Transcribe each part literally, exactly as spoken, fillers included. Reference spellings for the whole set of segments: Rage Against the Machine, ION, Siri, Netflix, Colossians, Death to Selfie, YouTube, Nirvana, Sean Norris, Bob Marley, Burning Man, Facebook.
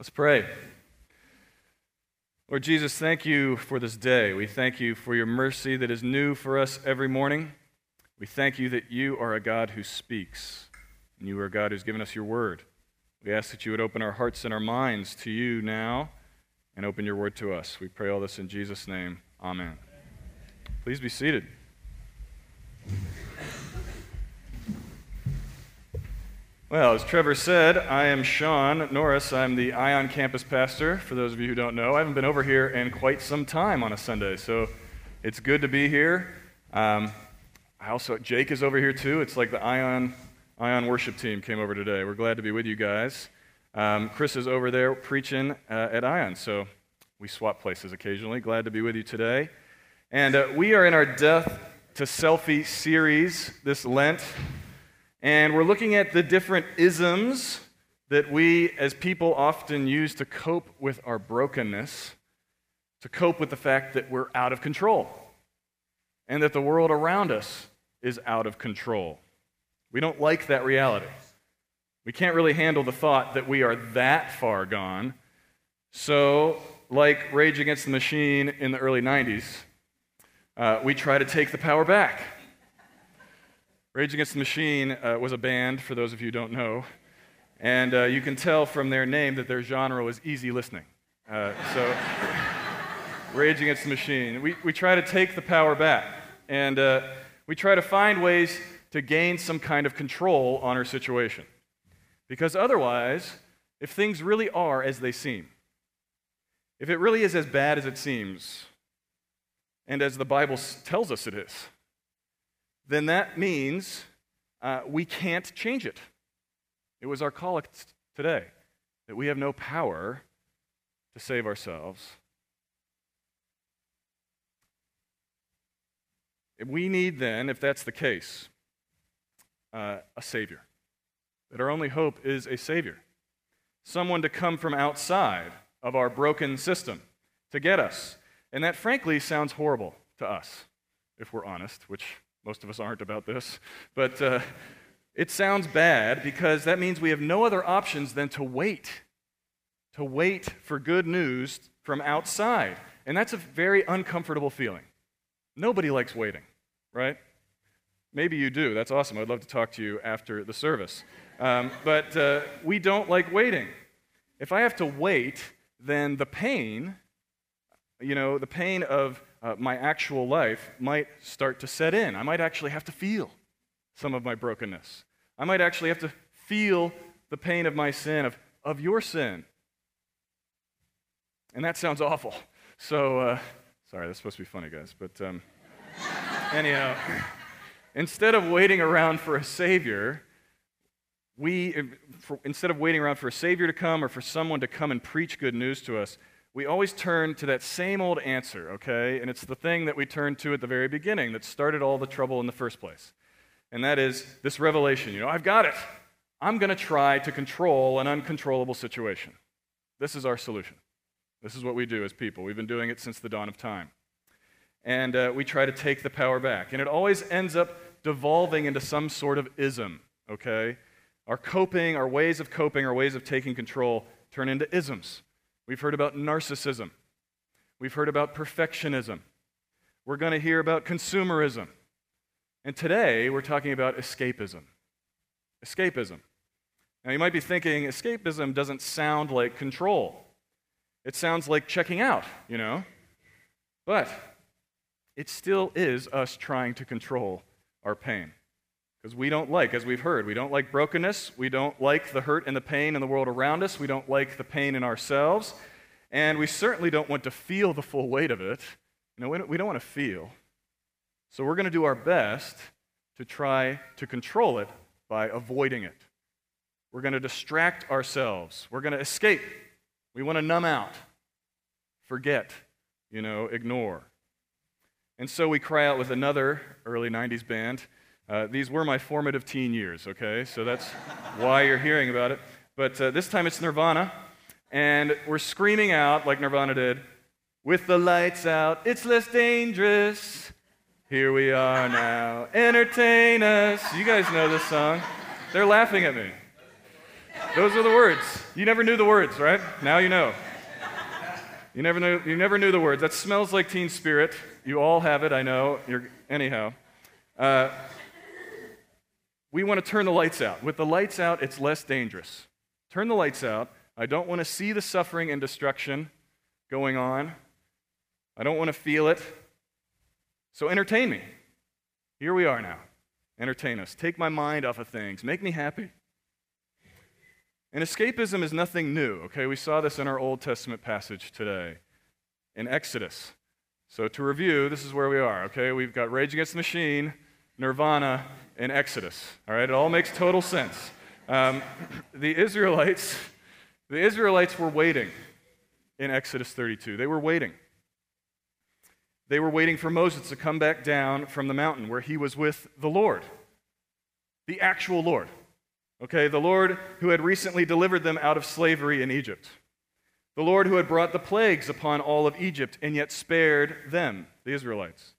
Let's pray. Lord Jesus, thank you for this day. We thank you for your mercy that is new for us every morning. We thank you that you are a God who speaks, and you are a God who's given us your word. We ask that you would open our hearts and our minds to you now, and open your word to us. We pray all this in Jesus' name. Amen. Please be seated. Well, as Trevor said, I am Sean Norris. I'm the ION campus pastor. For those of you who don't know, I haven't been over here in quite some time on a Sunday, so it's good to be here. Um, I also, Jake is over here too. It's like the ION, ION worship team came over today. We're glad to be with you guys. Um, Chris is over there preaching uh, at ION, so we swap places occasionally. Glad to be with you today. And uh, we are in our Death to Selfie series this Lent. And we're looking at the different isms that we as people often use to cope with our brokenness, to cope with the fact that we're out of control and that the world around us is out of control. We don't like that reality. We can't really handle the thought that we are that far gone. So, like Rage Against the Machine in the early nineties, uh, we try to take the power back. Rage Against the Machine uh, was a band, for those of you who don't know, and uh, you can tell from their name that their genre was easy listening. Uh, so, Rage Against the Machine. We, we try to take the power back, and uh, we try to find ways to gain some kind of control on our situation. Because otherwise, if things really are as they seem, if it really is as bad as it seems, and as the Bible tells us it is, then that means uh, we can't change it. It was our call today that we have no power to save ourselves. We need then, if that's the case, uh, a Savior. That our only hope is a Savior. Someone to come from outside of our broken system to get us. And that frankly sounds horrible to us, if we're honest, which most of us aren't about this, but uh, it sounds bad because that means we have no other options than to wait, to wait for good news from outside. And that's a very uncomfortable feeling. Nobody likes waiting, right? Maybe you do. That's awesome. I'd love to talk to you after the service. Um, but uh, we don't like waiting. If I have to wait, then the pain, you know, the pain of Uh, my actual life might start to set in. I might actually have to feel some of my brokenness. I might actually have to feel the pain of my sin, of, of your sin. And that sounds awful. So, uh, sorry, that's supposed to be funny, guys. But um, anyhow, instead of waiting around for a Savior, we, for, instead of waiting around for a Savior to come or for someone to come and preach good news to us, we always turn to that same old answer, okay? And it's the thing that we turned to at the very beginning that started all the trouble in the first place. And that is this revelation, you know, I've got it. I'm going to try to control an uncontrollable situation. This is our solution. This is what we do as people. We've been doing it since the dawn of time. And uh, we try to take the power back. And it always ends up devolving into some sort of ism, okay? Our coping, our ways of coping, our ways of taking control turn into isms. We've heard about narcissism. We've heard about perfectionism. We're going to hear about consumerism. And today, we're talking about escapism. Escapism. Now, you might be thinking, escapism doesn't sound like control. It sounds like checking out, you know? But it still is us trying to control our pain. Because we don't like, as we've heard, we don't like brokenness, we don't like the hurt and the pain in the world around us, we don't like the pain in ourselves, and we certainly don't want to feel the full weight of it. You know, we don't, we don't want to feel. So we're going to do our best to try to control it by avoiding it. We're going to distract ourselves. We're going to escape. We want to numb out, forget, you know, ignore. And so we cry out with another early nineties band. Uh, these were my formative teen years, okay? So that's why you're hearing about it. But uh, this time it's Nirvana, and we're screaming out, like Nirvana did, with the lights out, it's less dangerous. Here we are now, entertain us. You guys know this song. They're laughing at me. Those are the words. You never knew the words, right? Now you know. You never knew, you never knew the words. That smells like teen spirit. You all have it, I know. You're, anyhow. Uh, we want to turn the lights out. With the lights out, it's less dangerous. Turn the lights out. I don't want to see the suffering and destruction going on. I don't want to feel it. So entertain me. Here we are now. Entertain us. Take my mind off of things. Make me happy. And escapism is nothing new, okay? We saw this in our Old Testament passage today, in Exodus. So to review, this is where we are, okay? We've got Rage Against the Machine, Nirvana, and Exodus, all right? It all makes total sense. Um, the Israelites, the Israelites were waiting in Exodus thirty-two. They were waiting. They were waiting for Moses to come back down from the mountain where he was with the Lord, the actual Lord. Okay, the Lord who had recently delivered them out of slavery in Egypt. The Lord who had brought the plagues upon all of Egypt and yet spared them, the Israelites.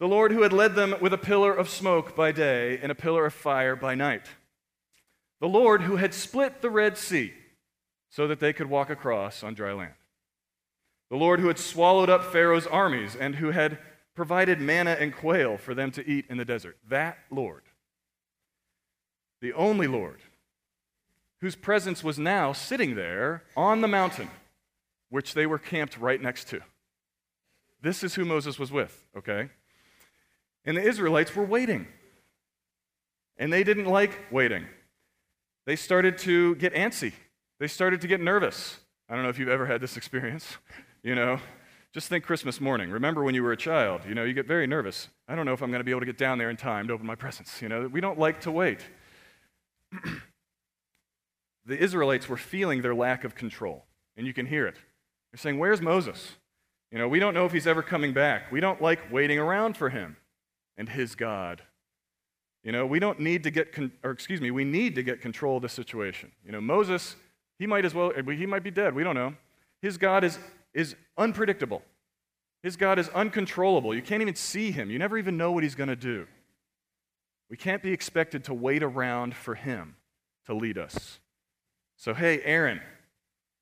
The Lord who had led them with a pillar of smoke by day and a pillar of fire by night. The Lord who had split the Red Sea so that they could walk across on dry land. The Lord who had swallowed up Pharaoh's armies and who had provided manna and quail for them to eat in the desert. That Lord. The only Lord, whose presence was now sitting there on the mountain, which they were camped right next to. This is who Moses was with, okay? And the Israelites were waiting. And they didn't like waiting. They started to get antsy. They started to get nervous. I don't know if you've ever had this experience, you know? Just think Christmas morning. Remember when you were a child, you know, you get very nervous. I don't know if I'm going to be able to get down there in time to open my presents, you know? We don't like to wait. The Israelites were feeling their lack of control, and you can hear it. They're saying, where's Moses? You know, we don't know if he's ever coming back. We don't like waiting around for him and his God. You know, we don't need to get, con- or excuse me, we need to get control of the situation. You know, Moses, he might as well, he might be dead. We don't know. His God is, is unpredictable. His God is uncontrollable. You can't even see him. You never even know what he's going to do. We can't be expected to wait around for him to lead us. So, hey, Aaron,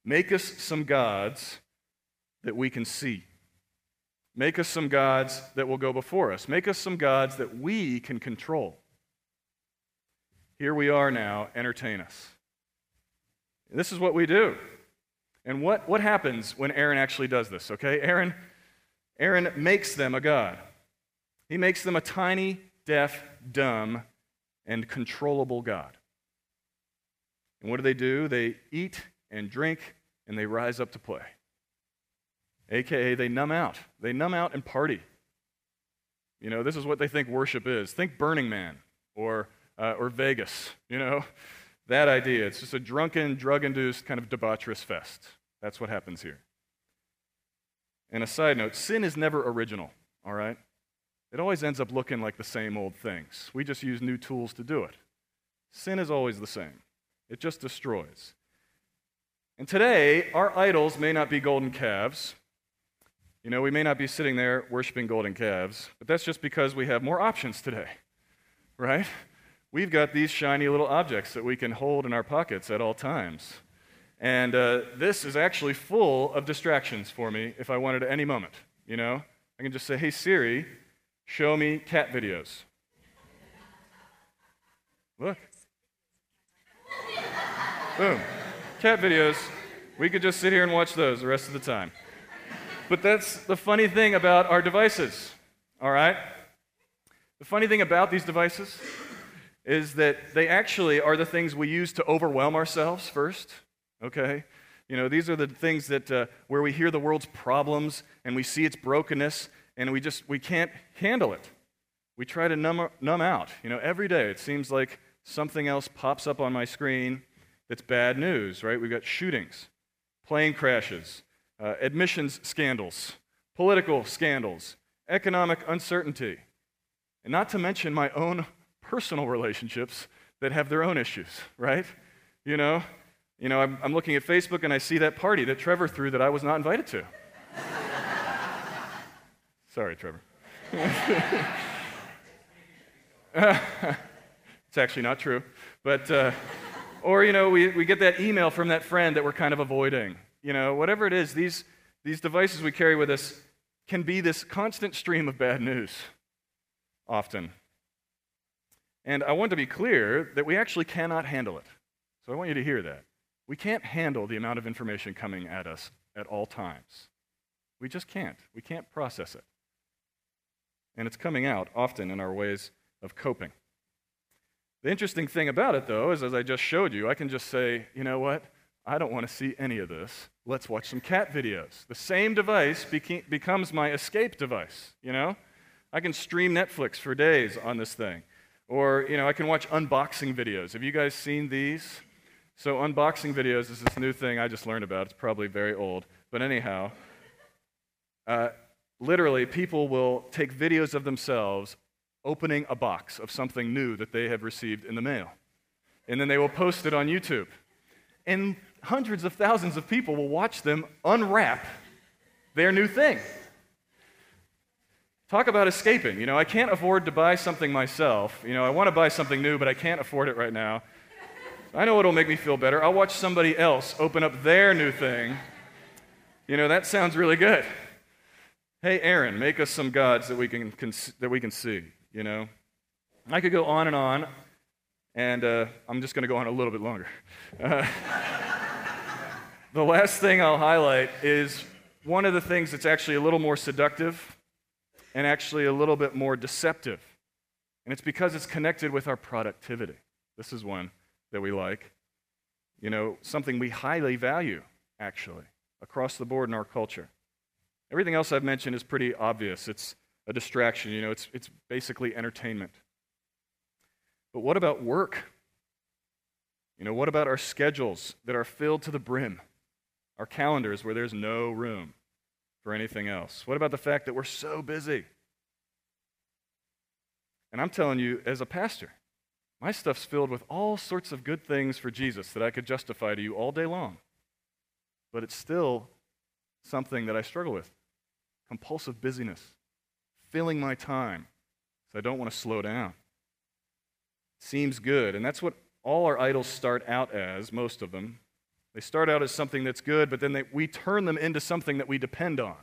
make us some gods that we can see. Make us some gods that will go before us. Make us some gods that we can control. Here we are now, entertain us. And this is what we do. And what, what happens when Aaron actually does this, okay? Aaron, Aaron makes them a god. He makes them a tiny, deaf, dumb, and controllable God. And what do they do? They eat and drink, and they rise up to play. A K A they numb out. They numb out and party. You know, this is what they think worship is. Think Burning Man or uh, or Vegas, you know? That idea. It's just a drunken, drug-induced kind of debaucherous fest. That's what happens here. And a side note, sin is never original, all right? It always ends up looking like the same old things. We just use new tools to do it. Sin is always the same. It just destroys. And today, our idols may not be golden calves. You know, we may not be sitting there worshiping golden calves, but that's just because we have more options today, right? We've got these shiny little objects that we can hold in our pockets at all times. And uh, this is actually full of distractions for me if I wanted at any moment, you know? I can just say, hey, Siri, show me cat videos. Look. Boom. Cat videos. We could just sit here and watch those the rest of the time. But that's the funny thing about our devices, all right? The funny thing about these devices is that they actually are the things we use to overwhelm ourselves first, okay? You know, these are the things that uh, where we hear the world's problems and we see its brokenness, and we just, we can't handle it. We try to numb, numb out. You know, every day it seems like something else pops up on my screen that's bad news, right? We've got shootings, plane crashes, uh, admissions scandals, political scandals, economic uncertainty, and not to mention my own personal relationships that have their own issues, right? You know, you know, I'm, I'm looking at Facebook and I see that party that Trevor threw that I was not invited to. Sorry, Trevor. It's actually not true. But, uh, Or, you know, we, we get that email from that friend that we're kind of avoiding. You know, whatever it is, these, these devices we carry with us can be this constant stream of bad news, often. And I want to be clear that we actually cannot handle it. So I want you to hear that. We can't handle the amount of information coming at us at all times. We just can't. We can't process it. And it's coming out often in our ways of coping. The interesting thing about it, though, is as I just showed you, I can just say, you know what? I don't want to see any of this. Let's watch some cat videos. The same device beca- becomes my escape device, you know? I can stream Netflix for days on this thing. Or, you know, I can watch unboxing videos. Have you guys seen these? So unboxing videos is this new thing I just learned about. It's probably very old. But anyhow, uh, literally people will take videos of themselves opening a box of something new that they have received in the mail. And then they will post it on YouTube. And hundreds of thousands of people will watch them unwrap their new thing. Talk about escaping. You know, I can't afford to buy something myself. You know, I want to buy something new, but I can't afford it right now. I know it'll make me feel better. I'll watch somebody else open up their new thing. You know, that sounds really good. Hey, Aaron, make us some gods that we can, can that we can see, you know. I could go on and on, and uh, I'm just going to go on a little bit longer. Uh, the last thing I'll highlight is one of the things that's actually a little more seductive and actually a little bit more deceptive, and it's because it's connected with our productivity. This is one that we like, you know, something we highly value, actually, across the board in our culture. Everything else I've mentioned is pretty obvious. It's a distraction, you know, it's it's basically entertainment. But what about work? You know, what about our schedules that are filled to the brim? Our calendars where there's no room for anything else? What about the fact that we're so busy? And I'm telling you, as a pastor, my stuff's filled with all sorts of good things for Jesus that I could justify to you all day long. But it's still something that I struggle with. Compulsive busyness, filling my time, so I don't want to slow down. Seems good, and that's what all our idols start out as, most of them. They start out as something that's good, but then they, we turn them into something that we depend on.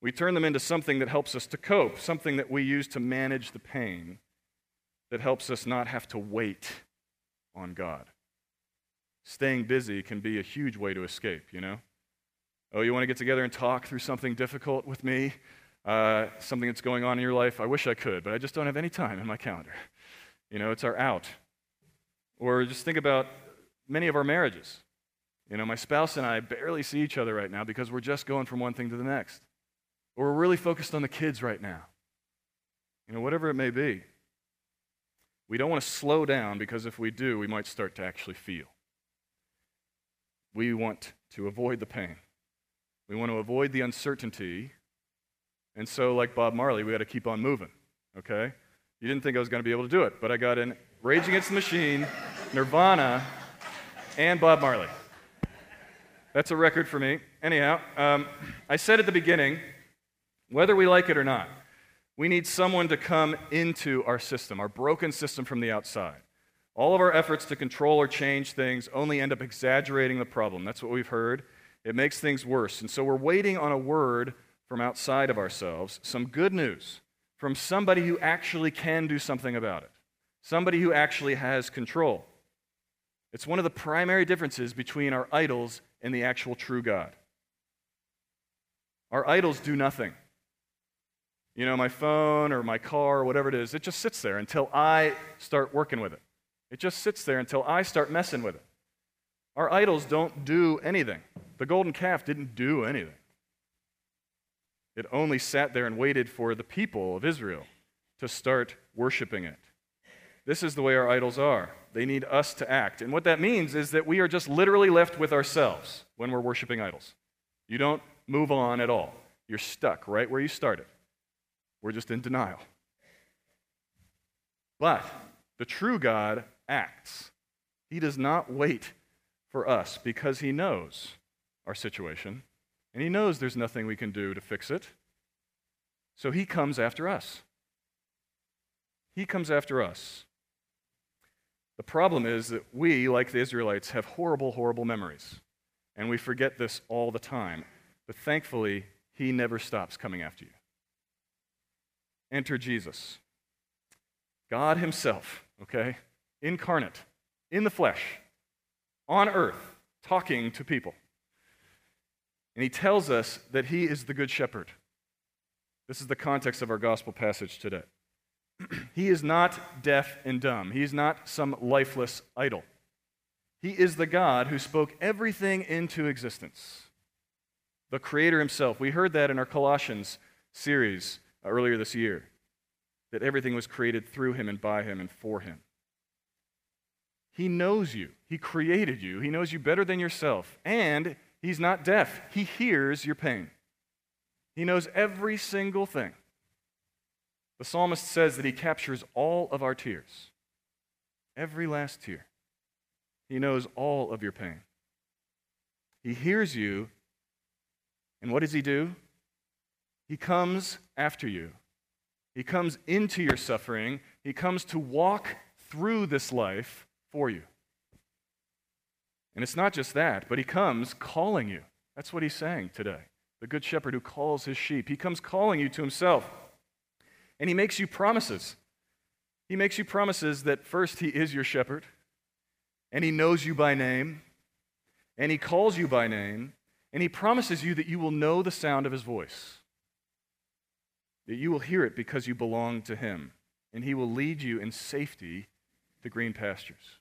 We turn them into something that helps us to cope, something that we use to manage the pain, that helps us not have to wait on God. Staying busy can be a huge way to escape, you know? Oh, you want to get together and talk through something difficult with me? Uh, something that's going on in your life? I wish I could, but I just don't have any time in my calendar. You know, it's our out. Or just think about many of our marriages. You know, my spouse and I barely see each other right now because we're just going from one thing to the next. Or we're really focused on the kids right now. You know, whatever it may be. We don't want to slow down because if we do, we might start to actually feel. We want to avoid the pain. We want to avoid the uncertainty, and so like Bob Marley, we got to keep on moving, okay? You didn't think I was going to be able to do it, but I got in Rage Against the Machine, Nirvana, and Bob Marley. That's a record for me. Anyhow, um, I said at the beginning, whether we like it or not, we need someone to come into our system, our broken system from the outside. All of our efforts to control or change things only end up exaggerating the problem. That's what we've heard. It makes things worse. And so we're waiting on a word from outside of ourselves, some good news from somebody who actually can do something about it, somebody who actually has control. It's one of the primary differences between our idols and the actual true God. Our idols do nothing. You know, my phone or my car or whatever it is, it just sits there until I start working with it. It just sits there until I start messing with it. Our idols don't do anything. The golden calf didn't do anything. It only sat there and waited for the people of Israel to start worshiping it. This is the way our idols are. They need us to act. And what that means is that we are just literally left with ourselves when we're worshiping idols. You don't move on at all. You're stuck right where you started. We're just in denial. But the true God acts. He does not wait for us because he knows our situation, and he knows there's nothing we can do to fix it. So he comes after us. He comes after us. The problem is that we, like the Israelites, have horrible, horrible memories. And we forget this all the time. But thankfully, he never stops coming after you. Enter Jesus. God himself, okay, incarnate, in the flesh, on earth, talking to people. And he tells us that he is the good shepherd. This is the context of our gospel passage today. He is not deaf and dumb. He is not some lifeless idol. He is the God who spoke everything into existence, the Creator himself. We heard that in our Colossians series earlier this year, that everything was created through him and by him and for him. He knows you. He created you. He knows you better than yourself. And he's not deaf. He hears your pain. He knows every single thing. The psalmist says that he captures all of our tears, every last tear. He knows all of your pain. He hears you, and what does he do? He comes after you. He comes into your suffering. He comes to walk through this life for you. And it's not just that, but he comes calling you. That's what he's saying today. The good shepherd who calls his sheep. He comes calling you to himself. And he makes you promises. He makes you promises that first he is your shepherd, and he knows you by name, and he calls you by name, and he promises you that you will know the sound of his voice, that you will hear it because you belong to him, and he will lead you in safety to green pastures.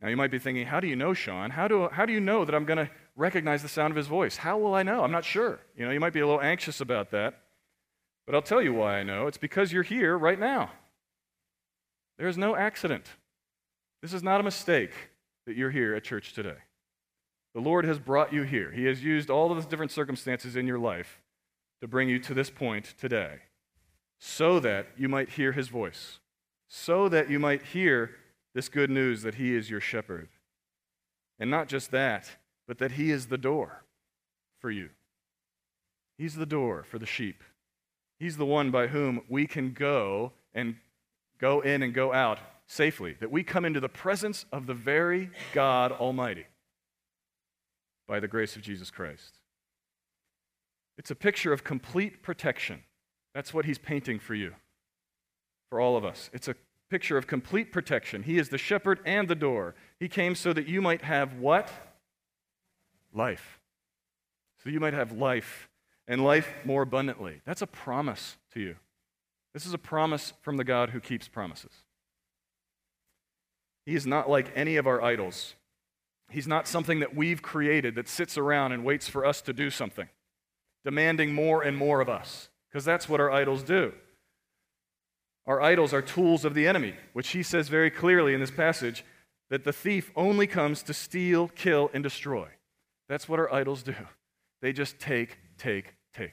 Now you might be thinking, how do you know, Sean? How do, how do you know that I'm going to recognize the sound of his voice? How will I know? I'm not sure. You know, you might be a little anxious about that. But I'll tell you why I know. It's because you're here right now. There is no accident. This is not a mistake that you're here at church today. The Lord has brought you here. He has used all of the different circumstances in your life to bring you to this point today so that you might hear his voice, so that you might hear this good news that he is your shepherd. And not just that, but that he is the door for you. He's the door for the sheep. He's the one by whom we can go and go in and go out safely, that we come into the presence of the very God Almighty by the grace of Jesus Christ. It's a picture of complete protection. That's what he's painting for you, for all of us. It's a picture of complete protection. He is the shepherd and the door. He came so that you might have what? Life. So you might have life. And life more abundantly. That's a promise to you. This is a promise from the God who keeps promises. He is not like any of our idols. He's not something that we've created that sits around and waits for us to do something, demanding more and more of us, because that's what our idols do. Our idols are tools of the enemy, which he says very clearly in this passage, that the thief only comes to steal, kill, and destroy. That's what our idols do. They just take, take, take.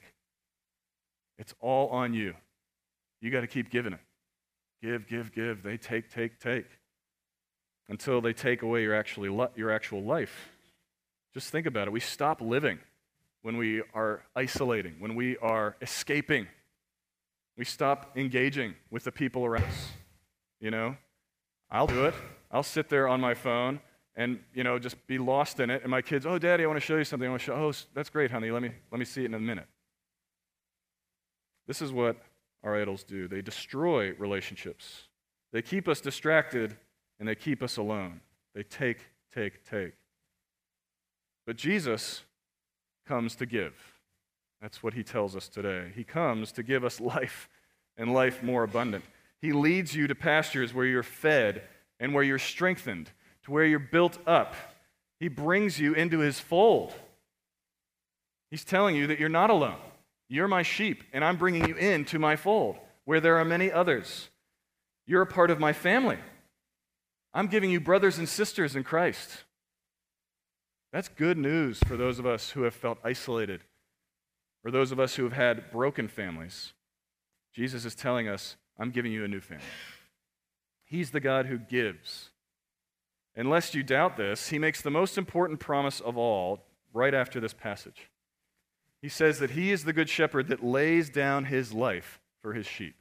It's all on you. You got to keep giving it. Give, give, give. They take, take, take. Until they take away your, actually, your actual life. Just think about it. We stop living when we are isolating, when we are escaping. We stop engaging with the people around us. You know, I'll do it. I'll sit there on my phone and, you know, just be lost in it. And my kids, oh, Daddy, I want to show you something. I want to show, oh, that's great, honey. Let me, let me see it in a minute. This is what our idols do. They destroy relationships. They keep us distracted, and they keep us alone. They take, take, take. But Jesus comes to give. That's what he tells us today. He comes to give us life, and life more abundant. He leads you to pastures where you're fed and where you're strengthened, to where you're built up. He brings you into his fold. He's telling you that you're not alone. You're my sheep, and I'm bringing you into my fold, where there are many others. You're a part of my family. I'm giving you brothers and sisters in Christ. That's good news for those of us who have felt isolated, or those of us who have had broken families. Jesus is telling us, I'm giving you a new family. He's the God who gives. Unless you doubt this, he makes the most important promise of all right after this passage. He says that he is the good shepherd that lays down his life for his sheep.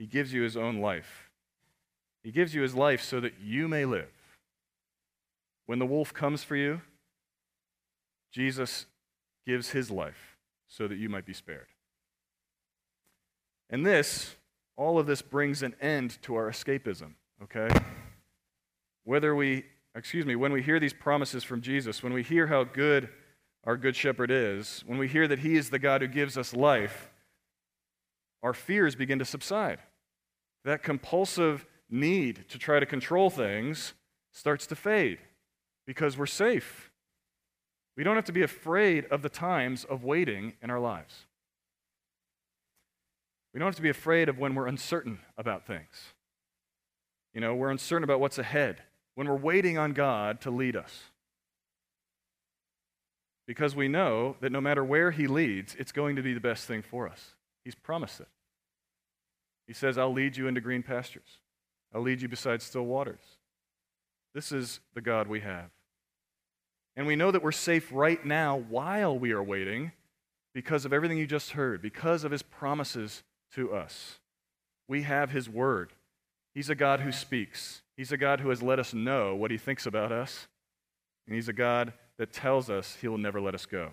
He gives you his own life. He gives you his life so that you may live. When the wolf comes for you, Jesus gives his life so that you might be spared. And this, all of this brings an end to our escapism, okay? Whether we, excuse me, when we hear these promises from Jesus, when we hear how good our good shepherd is, when we hear that he is the God who gives us life, our fears begin to subside. That compulsive need to try to control things starts to fade because we're safe. We don't have to be afraid of the times of waiting in our lives. We don't have to be afraid of when we're uncertain about things. You know, we're uncertain about what's ahead, when we're waiting on God to lead us. Because we know that no matter where he leads, it's going to be the best thing for us. He's promised it. He says, I'll lead you into green pastures. I'll lead you beside still waters. This is the God we have. And we know that we're safe right now while we are waiting because of everything you just heard, because of his promises to us. We have his word. He's a God who speaks. He's a God who has let us know what he thinks about us. And he's a God that tells us he'll never let us go.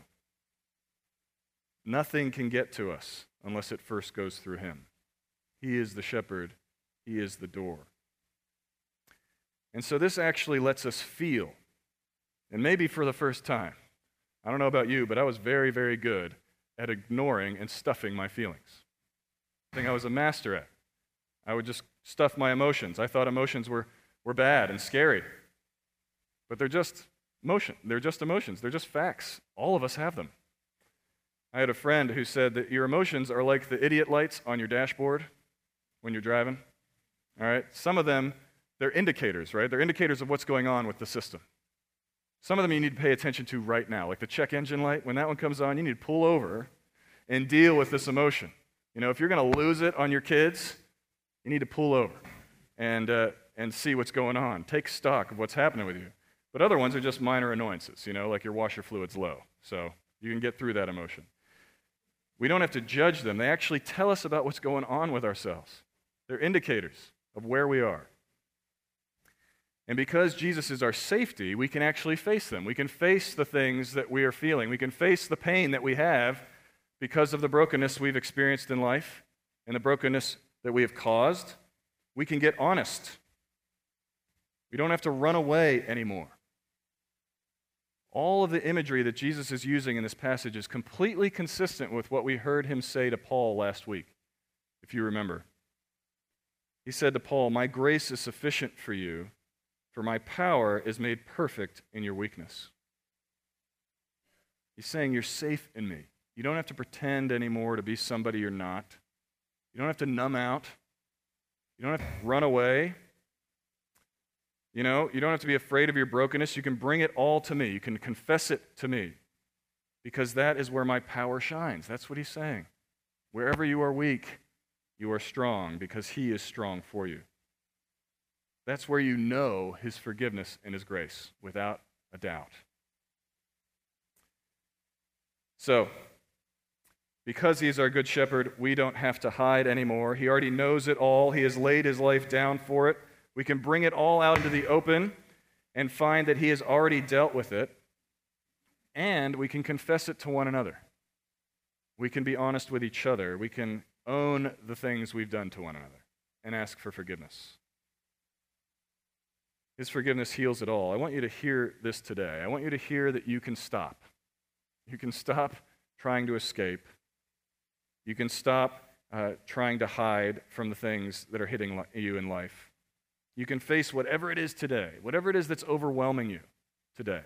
Nothing can get to us unless it first goes through him. He is the shepherd. He is the door. And so this actually lets us feel, and maybe for the first time, I don't know about you, but I was very, very good at ignoring and stuffing my feelings. I think I was a master at. I would just stuff my emotions. I thought emotions were, were bad and scary. But they're just emotion. They're just emotions. They're just facts. All of us have them. I had a friend who said that your emotions are like the idiot lights on your dashboard when you're driving. All right? Some of them, they're indicators, right? They're indicators of what's going on with the system. Some of them you need to pay attention to right now, like the check engine light. When that one comes on, you need to pull over and deal with this emotion. You know, if you're going to lose it on your kids, you need to pull over and uh, and see what's going on. Take stock of what's happening with you. But other ones are just minor annoyances, you know, like your washer fluid's low. So you can get through that emotion. We don't have to judge them. They actually tell us about what's going on with ourselves. They're indicators of where we are. And because Jesus is our safety, we can actually face them. We can face the things that we are feeling. We can face the pain that we have because of the brokenness we've experienced in life and the brokenness that we have caused. We can get honest. We don't have to run away anymore. All of the imagery that Jesus is using in this passage is completely consistent with what we heard him say to Paul last week, if you remember. He said to Paul, "My grace is sufficient for you, for my power is made perfect in your weakness." He's saying you're safe in me. You don't have to pretend anymore to be somebody you're not. You don't have to numb out. You don't have to run away. You know, you don't have to be afraid of your brokenness. You can bring it all to me. You can confess it to me because that is where my power shines. That's what he's saying. Wherever you are weak, you are strong because he is strong for you. That's where you know his forgiveness and his grace, without a doubt. So, because he is our good shepherd, we don't have to hide anymore. He already knows it all. He has laid his life down for it. We can bring it all out into the open and find that he has already dealt with it, and we can confess it to one another. We can be honest with each other. We can own the things we've done to one another and ask for forgiveness. His forgiveness heals it all. I want you to hear this today. I want you to hear that you can stop. You can stop trying to escape. You can stop uh, trying to hide from the things that are hitting you in life. You can face whatever it is today, whatever it is that's overwhelming you today.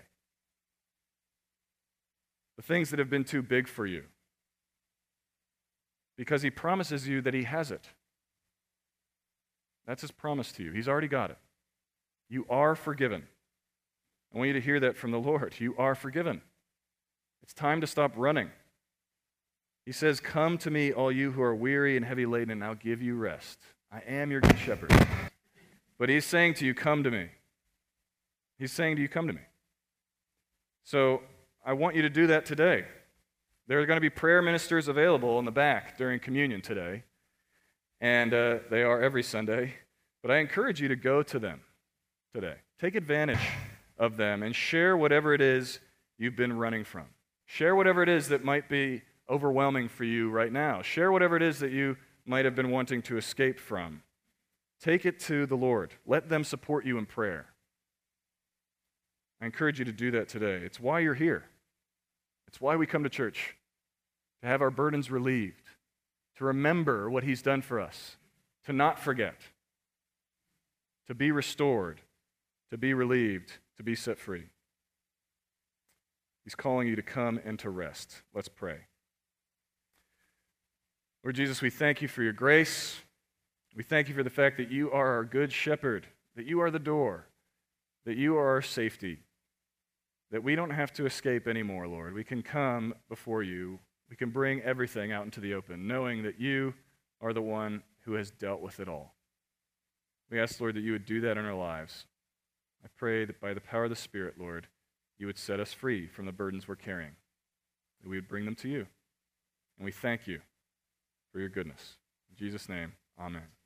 The things that have been too big for you. Because he promises you that he has it. That's his promise to you. He's already got it. You are forgiven. I want you to hear that from the Lord. You are forgiven. It's time to stop running. He says, "Come to me, all you who are weary and heavy laden, and I'll give you rest. I am your good shepherd." But he's saying to you, come to me. He's saying to you, come to me. So I want you to do that today. There are going to be prayer ministers available in the back during communion today, and uh, they are every Sunday. But I encourage you to go to them today. Take advantage of them and share whatever it is you've been running from. Share whatever it is that might be overwhelming for you right now. Share whatever it is that you might have been wanting to escape from. Take it to the Lord. Let them support you in prayer. I encourage you to do that today. It's why you're here. It's why we come to church, to have our burdens relieved, to remember what he's done for us, to not forget, to be restored, to be relieved, to be set free. He's calling you to come and to rest. Let's pray. Lord Jesus, we thank you for your grace. We thank you for the fact that you are our good shepherd, that you are the door, that you are our safety, that we don't have to escape anymore, Lord. We can come before you. We can bring everything out into the open, knowing that you are the one who has dealt with it all. We ask, Lord, that you would do that in our lives. I pray that by the power of the Spirit, Lord, you would set us free from the burdens we're carrying, that we would bring them to you. And we thank you for your goodness. In Jesus' name, amen.